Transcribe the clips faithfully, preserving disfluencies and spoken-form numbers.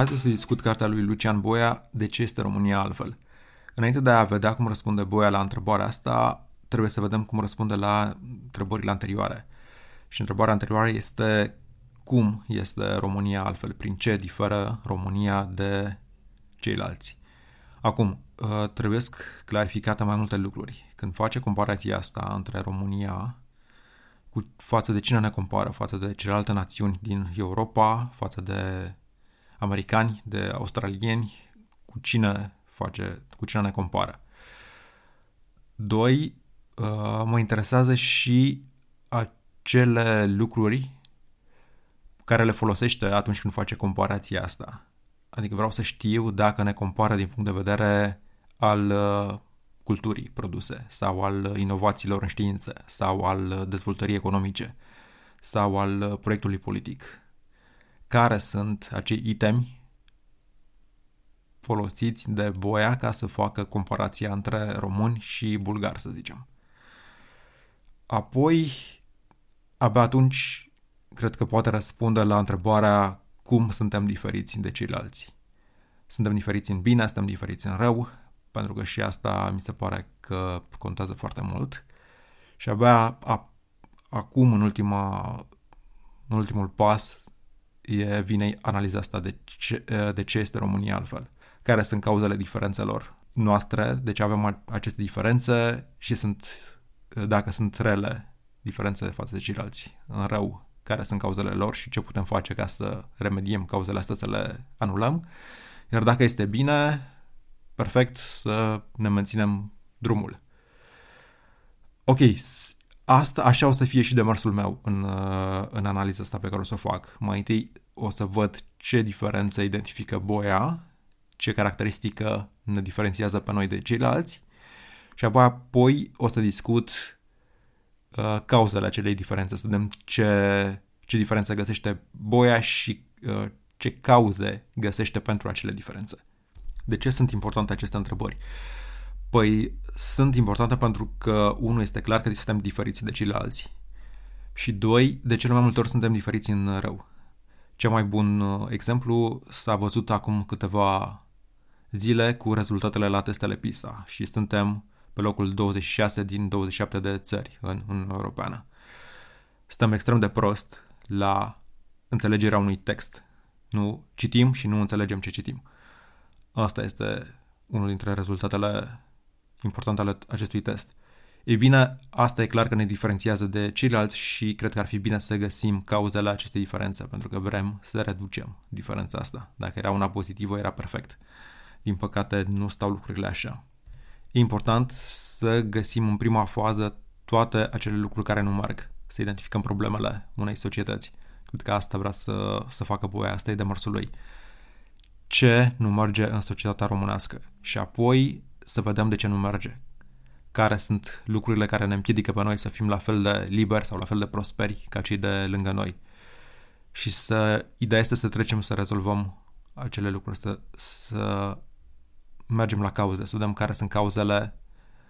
azi o să discut cartea lui Lucian Boia, De ce este România altfel? Înainte de a vedea cum răspunde Boia la întrebarea asta, trebuie să vedem cum răspunde la întrebările anterioare. Și întrebarea anterioară este cum este România altfel? Prin ce diferă România de ceilalți? Acum, trebuie clarificate mai multe lucruri. Când face comparația asta între România cu față de cine ne compară, față de celelalte națiuni din Europa, față de americani, de australieni, cu cine face, cu cine ne compară. Doi, mă interesează și acele lucruri care le folosește atunci când face comparația asta. Adică vreau să știu dacă ne compară din punct de vedere al culturii produse sau al inovațiilor în știință sau al dezvoltării economice sau al proiectului politic. Care sunt acei itemi folosiți de Boia ca să facă comparația între români și bulgari, să zicem. Apoi, abia atunci, cred că poate răspunde la întrebarea cum suntem diferiți de ceilalți. Suntem diferiți în bine, suntem diferiți în rău, pentru că și asta mi se pare că contează foarte mult. Și abia a, acum, în, ultima, în ultimul pas, e, vine analiza asta de ce, de ce este România altfel. Care sunt cauzele diferențelor noastre, de ce avem aceste diferențe și sunt, dacă sunt rele diferențele față de ceilalți, în rău, care sunt cauzele lor și ce putem face ca să remediem cauzele astea, să le anulăm. Iar dacă este bine, perfect, să ne menținem drumul. Ok, asta așa o să fie și demersul meu în, în analiza asta pe care o să o fac. Mai întâi o să văd ce diferență identifică Boia, ce caracteristică ne diferențiază pe noi de ceilalți și apoi o să discut uh, cauzele acelei diferențe, să vedem ce, ce diferență găsește Boia și uh, ce cauze găsește pentru acele diferențe. De ce sunt importante aceste întrebări? Păi sunt importante pentru că, unul, este clar că suntem diferiți de ceilalți și, doi, de cele mai multe ori suntem diferiți în rău. Cel mai bun exemplu s-a văzut acum câteva zile cu rezultatele la testele PISA și suntem pe locul douăzeci și șase din douăzeci și șapte de țări în Uniunea Europeană. Stăm extrem de prost la înțelegerea unui text. Nu citim și nu înțelegem ce citim. Asta este unul dintre rezultatele importante ale acestui test. Ei bine, asta e clar că ne diferențiază de ceilalți și cred că ar fi bine să găsim cauzele acestei diferențe, pentru că vrem să reducem diferența asta. Dacă era una pozitivă, era perfect. Din păcate, nu stau lucrurile așa. E important să găsim în prima fază toate acele lucruri care nu merg, să identificăm problemele unei societăți. Cred că asta vrea să, să facă Boia, asta e demersul lui. Ce nu merge în societatea românească și apoi să vedem de ce nu merge. Care sunt lucrurile care ne împiedică pe noi să fim la fel de liberi sau la fel de prosperi ca cei de lângă noi. Și să, ideea este să trecem să rezolvăm acele lucruri, să, să mergem la cauze, să vedem care sunt cauzele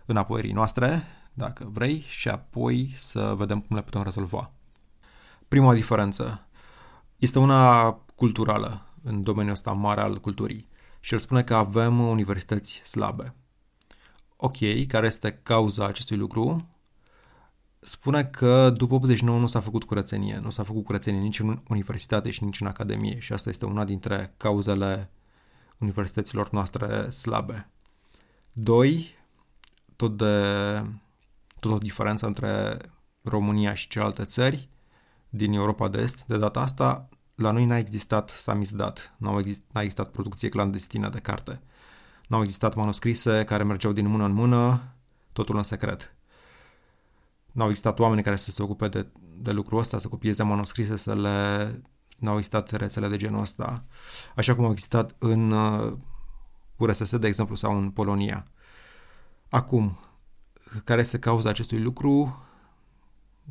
înapoierii noastre, dacă vrei, și apoi să vedem cum le putem rezolva. Prima diferență este una culturală, în domeniul ăsta mare al culturii. Și el spune că avem universități slabe. Ok, care este cauza acestui lucru? Spune că după optzeci și nouă nu s-a făcut curățenie. Nu s-a făcut curățenie nici în universitate și nici în academie. Și asta este una dintre cauzele universităților noastre slabe. Doi, tot, de, tot o diferență între România și celelalte țări din Europa de Est. De data asta, la noi n-a existat samizdat, n-a existat, n-a existat producție clandestină de carte, n-au existat manuscrise care mergeau din mână în mână, totul în secret. N-au existat oameni care să se ocupe de, de lucrul ăsta, să copieze manuscrise, să le... n-au existat rețele de genul ăsta, așa cum au existat în U R S S, de exemplu, sau în Polonia. Acum, care este cauza acestui lucru?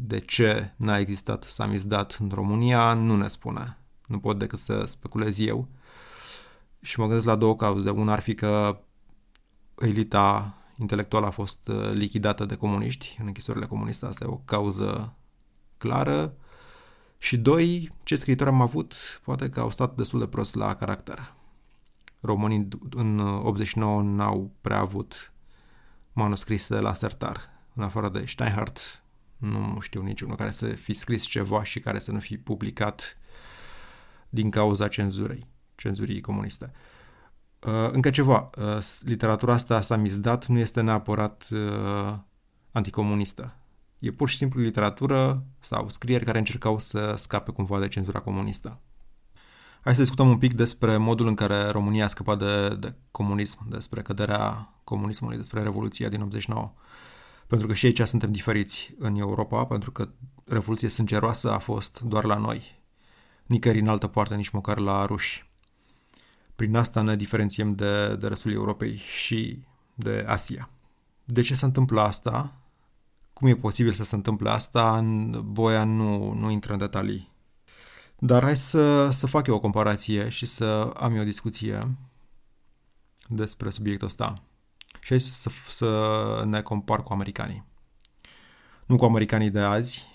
De ce n-a existat samizdat în România, nu ne spune. Nu pot decât să speculez eu. Și mă gândesc la două cauze. Una ar fi că elita intelectuală a fost lichidată de comuniști, în închisorile comuniste, asta e o cauză clară. Și doi, ce scriitori am avut, poate că au stat destul de prost la caracter. Românii în optzeci și nouă n-au prea avut manuscrise de la sertar. În afară de Steinhardt, nu știu niciunul care să fi scris ceva și care să nu fi publicat din cauza cenzurii, cenzurii comuniste. Încă ceva, literatura asta samizdat nu este neapărat anticomunistă. E pur și simplu literatură sau scrieri care încercau să scape cumva de cenzura comunistă. Hai să discutăm un pic despre modul în care România a scăpat de, de comunism, despre căderea comunismului, despre Revoluția din optzeci și nouă. Pentru că și aici suntem diferiți în Europa, pentru că Revoluție sângeroasă a fost doar la noi. Nicăieri în altă parte, nici măcar la ruși. Prin asta ne diferențiem de, de restul Europei și de Asia. De ce se întâmplă asta? Cum e posibil să se întâmple asta? Boia nu, nu intră în detalii. Dar hai să, să fac eu o comparație și să am eu o discuție despre subiectul ăsta. Și hai să, să ne compar cu americanii. Nu cu americanii de azi,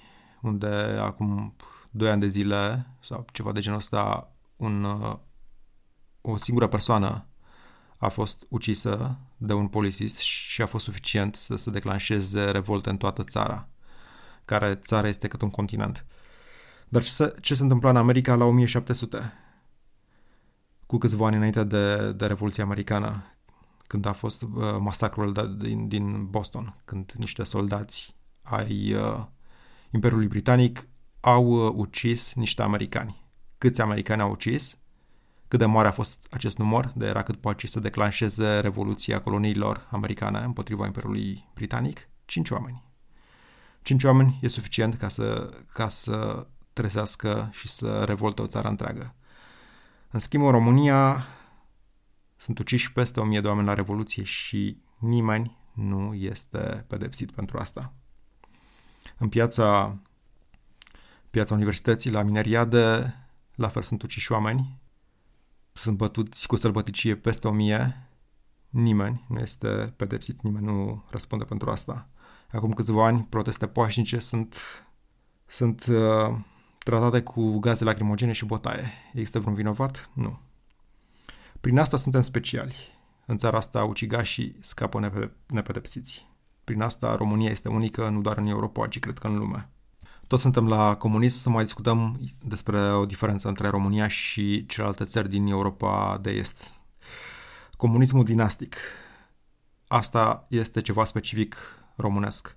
unde acum doi ani de zile sau ceva de genul ăsta un, o singură persoană a fost ucisă de un polițist și a fost suficient să se declanșeze revolte în toată țara, care țara este cât un continent. Dar ce se, ce se întâmpla în America la o mie șapte sute, cu câțiva ani înainte de, de Revoluția Americană, când a fost uh, masacrul de, din, din Boston, când niște soldați ai uh, Imperiului Britanic au uh, ucis niște americani. Câți americani au ucis? Cât de mare a fost acest număr, de era cât poate să declanșeze Revoluția coloniilor americane împotriva Imperiului Britanic? Cinci oameni. Cinci oameni e suficient ca să, ca să trezească și să revolte o țară întreagă. În schimb, în România sunt uciși peste o mie de oameni la Revoluție și nimeni nu este pedepsit pentru asta. În piața, piața universității, la Mineriade, la fel sunt uciși oameni. Sunt bătuți cu sălbăticie peste o mie, nimeni nu este pedepsit, nimeni nu răspunde pentru asta. Acum câțiva ani, proteste pașnice sunt, sunt uh, tratate cu gaze lacrimogene și botaie. Există vreun vinovat? Nu. Prin asta suntem speciali. În țara asta ucigașii scapă nepede- nepedepsiți. Prin asta România este unică, nu doar în Europa, ci cred că în lume. Toți suntem la comunism, să mai discutăm despre o diferență între România și celelalte țări din Europa de Est. Comunismul dinastic. Asta este ceva specific românesc.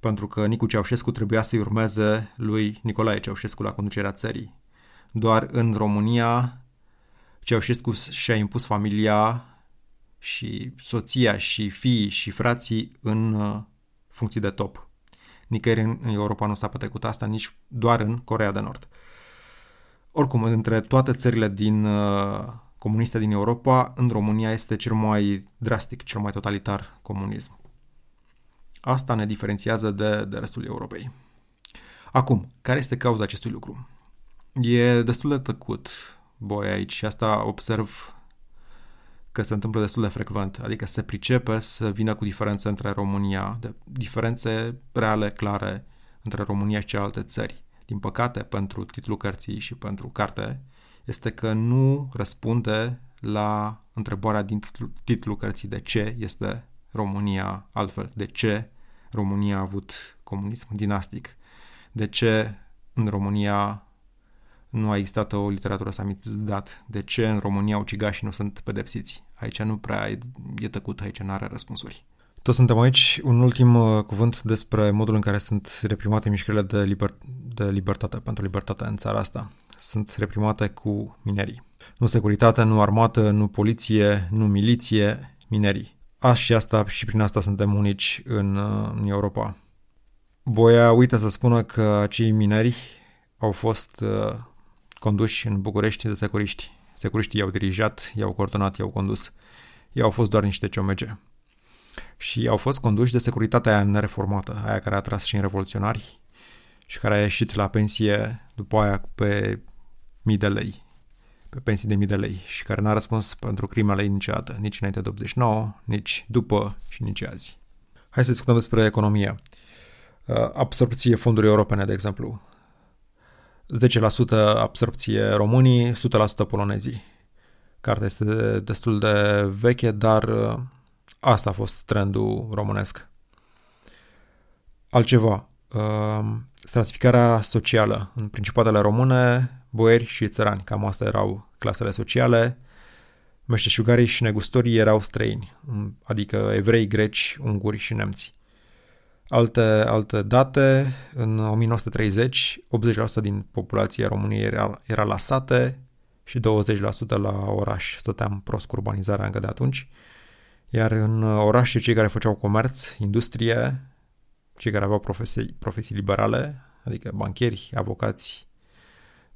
Pentru că Nicu Ceaușescu trebuia să-i urmeze lui Nicolae Ceaușescu la conducerea țării. Doar în România Ceaușescu și-a impus familia și soția și fiii și frații în funcții de top. Nicăieri în Europa nu s-a petrecut asta, nici doar în Coreea de Nord. Oricum, între toate țările din uh, comuniste din Europa, în România este cel mai drastic, cel mai totalitar comunism. Asta ne diferențiază de, de restul Europei. Acum, care este cauza acestui lucru? E destul de tăcut, boi, aici, și asta observ că se întâmplă destul de frecvent, adică se pricepe să vină cu diferențe între România, de diferențe reale, clare, între România și celelalte țări. Din păcate, pentru titlul cărții și pentru carte, este că nu răspunde la întrebarea din titlul, titlul cărții de ce este România altfel, de ce România a avut comunism dinastic, de ce în România nu a existat o literatură samizdat. De ce în România ucigașii nu sunt pedepsiți? Aici nu prea e tăcut, aici nu are răspunsuri. Toți suntem aici. Un ultim cuvânt despre modul în care sunt reprimate mișcările de, liber... de libertate, pentru libertate în țara asta. Sunt reprimate cu minerii. Nu securitate, nu armată, nu poliție, nu miliție, minerii. Așa și asta și prin asta suntem unici în, în Europa. Boia uită să spună că cei mineri au fost conduși în București de securiști. Securiștii i-au dirijat, i-au coordonat, i-au condus. Ei au fost doar niște ciomege. Și au fost conduși de securitatea aia nereformată, aia care a tras și în revoluționari și care a ieșit la pensie după aia pe mii de lei, pe pensii de mii de lei și care n-a răspuns pentru crimele ei niciodată, nici înainte de optzeci și nouă, nici după și nici azi. Hai să discutăm despre economie. Absorpție fonduri europene, de exemplu. zece la sută absorpție românii, o sută la sută polonezii. Cartea este destul de veche, dar asta a fost trendul românesc. Altceva, stratificarea socială. În principatele române, boieri și țărani, cam astea erau clasele sociale. Meșteșugarii și negustorii erau străini, adică evrei, greci, unguri și nemți. Alte, alte date, în o mie nouă sute treizeci, optzeci la sută din populația României era, era la sate și douăzeci la sută la oraș. Stăteam prost cu urbanizarea încă de atunci. Iar în orașe, cei care făceau comerț, industrie, cei care aveau profesii, profesii liberale, adică bancheri, avocați,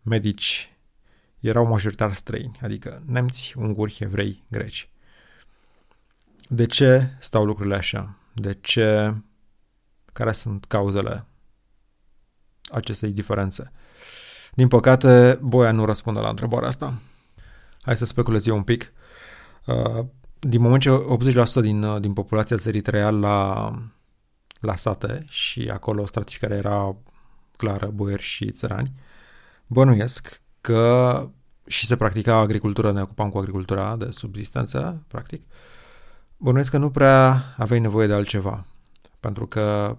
medici, erau majoritar străini, adică nemți, unguri, evrei, greci. De ce stau lucrurile așa? De ce? Care sunt cauzele acestei diferențe? Din păcate, Boia nu răspunde la întrebarea asta. Hai să speculez eu un pic. Din moment ce optzeci la sută din, din populația țării trăia la, la sate și acolo stratificarea era clară, boieri și țărani, bănuiesc că și se practica agricultură, ne ocupam cu agricultura de subzistență, practic, bănuiesc că nu prea aveai nevoie de altceva. Pentru că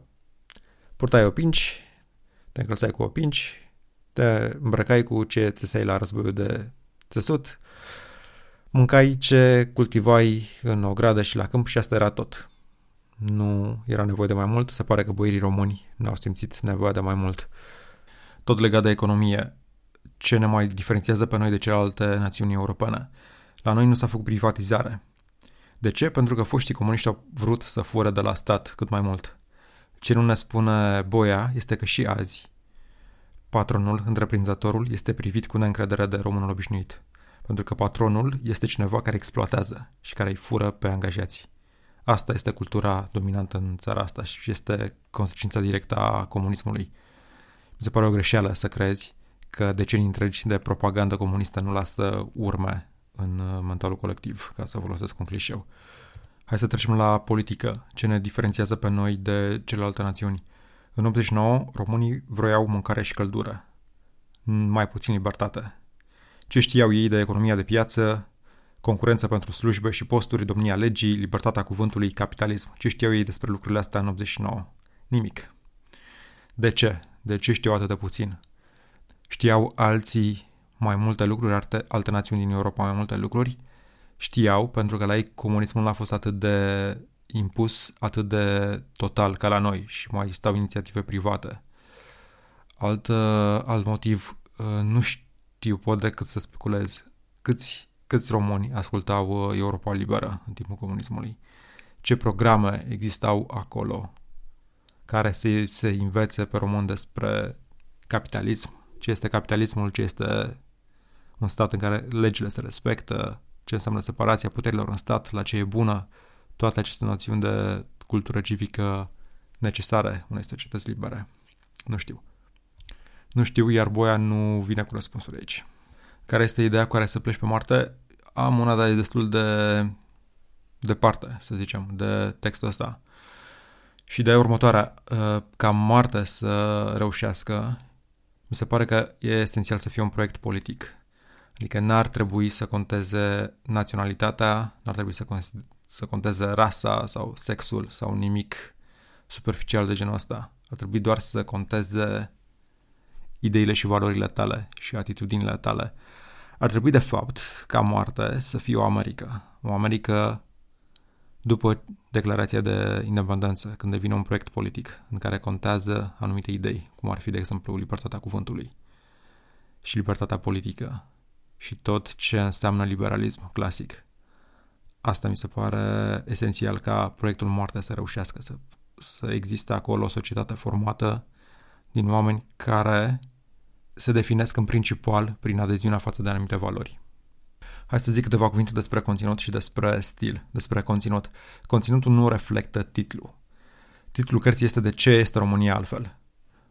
purtai opinci, te încălțai cu opinci, te îmbrăcai cu ce țeseai la războiul de țesut, mâncai ce cultivai în ogradă și la câmp și asta era tot. Nu era nevoie de mai mult, se pare că boierii români n-au simțit nevoia de mai mult. Tot legat de economie, ce ne mai diferențiază pe noi de celelalte națiuni europene? La noi nu s-a făcut privatizare. De ce? Pentru că foștii comuniști au vrut să fură de la stat cât mai mult. Ce nu ne spune Boia este că și azi patronul, întreprinzătorul, este privit cu neîncredere de românul obișnuit. Pentru că patronul este cineva care exploatează și care îi fură pe angajați. Asta este cultura dominantă în țara asta și este consecința directă a comunismului. Mi se pare o greșeală să crezi că decenii întregi de propagandă comunistă nu lasă urme în mentalul colectiv, ca să folosesc un clișeu. Hai să trecem la politică, ce ne diferențiază pe noi de celelalte națiuni. În optzeci și nouă, românii vroiau mâncare și căldură, mai puțin libertate. Ce știau ei de economia de piață, concurență pentru slujbe și posturi, domnia legii, libertatea cuvântului, capitalism. Ce știau ei despre lucrurile astea în optzeci și nouă? Nimic. De ce? De ce știau atât de puțin? Știau alții mai multe lucruri, alte, alte națiuni din Europa mai multe lucruri, știau, pentru că la ei comunismul n-a fost atât de impus, atât de total ca la noi și mai existau inițiative private. Alt, alt motiv, nu știu, pot decât să speculez câți, câți români ascultau Europa liberă în timpul comunismului, ce programe existau acolo care se, se învețe pe român despre capitalism, ce este capitalismul, ce este un stat în care legile se respectă, ce înseamnă separația puterilor în stat, la ce e bună, toate aceste noțiuni de cultură civică necesare unei societăți libere. Nu știu. Nu știu, iar Boia nu vine cu răspunsul aici. Care este ideea cu care să pleci pe Marte? Am una, dar e destul de departe, să zicem, de textul ăsta. Și de-aia următoarea, ca Marte să reușească, mi se pare că e esențial să fie un proiect politic. Adică n-ar trebui să conteze naționalitatea, n-ar trebui să, con- să conteze rasa sau sexul sau nimic superficial de genul ăsta. Ar trebui doar să conteze ideile și valorile tale și atitudinile tale. Ar trebui, de fapt, ca Marte să fie o America. O America după declarația de independență, când devine un proiect politic în care contează anumite idei, cum ar fi, de exemplu, libertatea cuvântului și libertatea politică și tot ce înseamnă liberalism clasic. Asta mi se pare esențial ca proiectul Marte să reușească, să, să existe acolo o societate formată din oameni care se definesc în principal prin adeziunea față de anumite valori. Hai să zic câteva cuvinte despre conținut și despre stil. Despre conținut. Conținutul nu reflectă titlul. Titlul cărții este de ce este România altfel.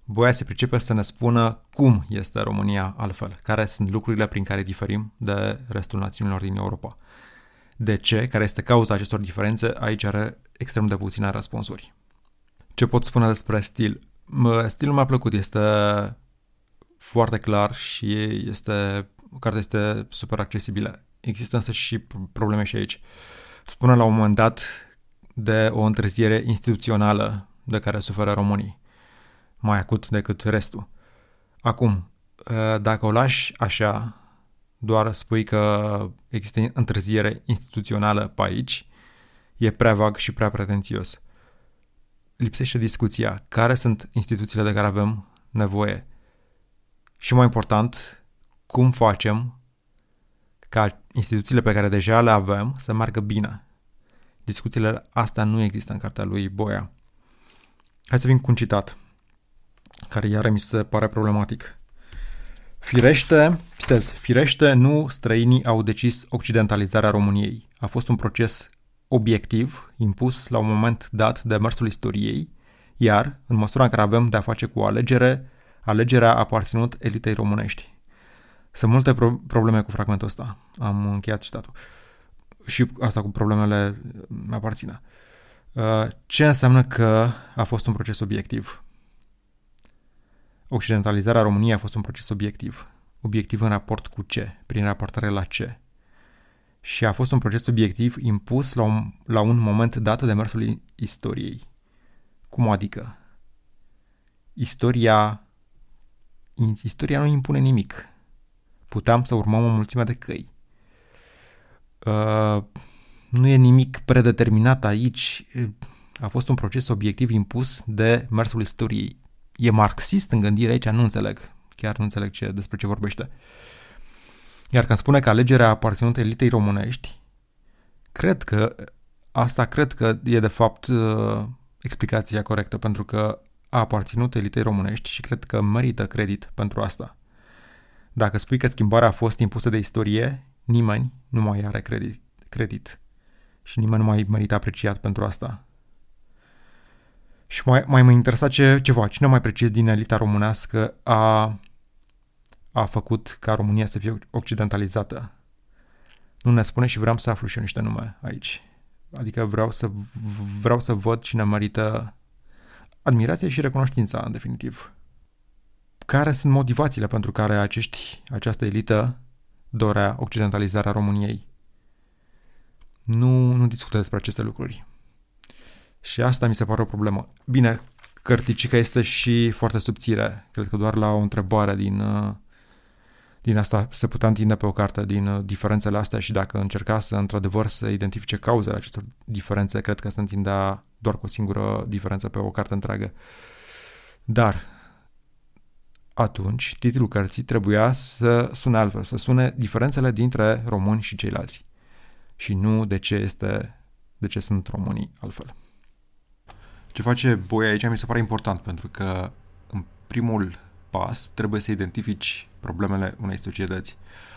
Boia se pricepe să ne spună cum este România altfel, care sunt lucrurile prin care diferim de restul națiunilor din Europa. De ce, care este cauza acestor diferențe, aici are extrem de puține răspunsuri. Ce pot spune despre stil? Stilul mi-a plăcut, este foarte clar și este, cartea este super accesibilă. Există însă și probleme și aici. Spune la un moment dat de o întârziere instituțională de care suferă românii, mai acut decât restul. Acum, dacă o lași așa, doar spui că există întârziere instituțională pe aici, e prea vag și prea pretențios. Lipsește discuția. Care sunt instituțiile de care avem nevoie? Și mai important, cum facem ca instituțiile pe care deja le avem să meargă bine? Discuțiile astea nu există în cartea lui Boia. Hai să vin cu un citat, care iară mi se pare problematic. Firește, citez, firește, nu străinii au decis occidentalizarea României. A fost un proces obiectiv, impus la un moment dat de mersul istoriei, iar, în măsura în care avem de-a face cu o alegere, alegerea a aparținut elitei românești. Sunt multe pro- probleme cu fragmentul ăsta. Am încheiat citatul. Și asta cu problemele mi-aparține. Ce înseamnă că a fost un proces obiectiv? Occidentalizarea României a fost un proces obiectiv. Obiectiv în raport cu ce? Prin raportare la ce? Și a fost un proces obiectiv impus la un, la un moment dat de mersul istoriei. Cum adică? Istoria, istoria nu impune nimic. Puteam să urmăm o mulțime de căi. Uh, nu e nimic predeterminat aici. A fost un proces obiectiv impus de mersul istoriei. E marxist în gândire aici, nu înțeleg. Chiar nu înțeleg ce, despre ce vorbește. Iar când spune că alegerea a aparținut elitei românești, cred că, asta cred că e de fapt uh, explicația corectă, pentru că a aparținut elitei românești și cred că merită credit pentru asta. Dacă spui că schimbarea a fost impusă de istorie, nimeni nu mai are credit, credit. Și nimeni nu mai merită apreciat pentru asta. Și mai, mai mă interesa ce, ceva, cine mai precis din elita românească a, a făcut ca România să fie occidentalizată. Nu ne spune și vreau să aflu și eu niște nume aici. Adică vreau să, vreau să văd cine merită admirație și recunoștința, în definitiv. Care sunt motivațiile pentru care acești, această elită dorea occidentalizarea României? Nu, nu discută despre aceste lucruri. Și asta mi se pare o problemă. Bine, cărticica este și foarte subțire. Cred că doar la o întrebare din, din asta se putea întinde pe o carte din diferențele astea și dacă încerca să, într-adevăr, să identifice cauzele acestor diferențe, cred că se întindea doar cu o singură diferență pe o carte întreagă. Dar atunci, titlul cărții trebuia să sune altfel, să sune diferențele dintre români și ceilalți. Și nu de ce, este, de ce sunt românii altfel. Ce face Boia aici mi se pare important, pentru că în primul pas trebuie să identifici problemele unei societăți.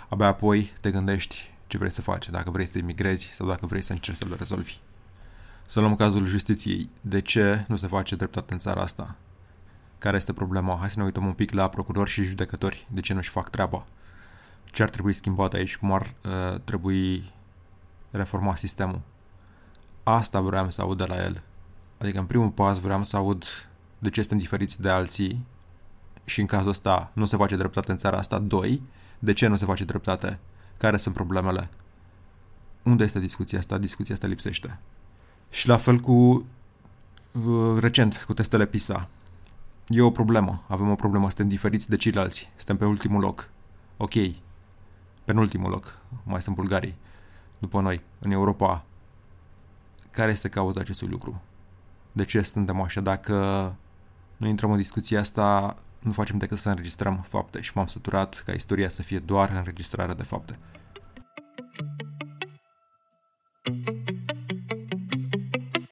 Abia apoi te gândești ce vrei să faci, dacă vrei să emigrezi sau dacă vrei să încerci să le rezolvi. Să luăm cazul justiției. De ce nu se face dreptate în țara asta? Care este problema? Hai să ne uităm un pic la procurori și judecători. De ce nu-și fac treaba? Ce ar trebui schimbat aici? Cum ar uh, trebui reforma sistemul? Asta vreau să aud de la el. Adică în primul pas vreau să aud de ce suntem diferiți de alții și în cazul ăsta nu se face dreptate în țara asta. Doi, de ce nu se face dreptate? Care sunt problemele? Unde este discuția asta? Discuția asta lipsește. Și la fel cu recent, cu testele PISA. E o problemă. Avem o problemă. Suntem diferiți de ceilalți. Suntem pe ultimul loc. Ok. Penultimul loc. Mai sunt bulgarii. După noi, în Europa. Care este cauza acestui lucru? De ce suntem așa? Dacă nu intrăm în discuția asta, nu facem decât să înregistrăm fapte și m-am săturat ca istoria să fie doar înregistrarea de fapte.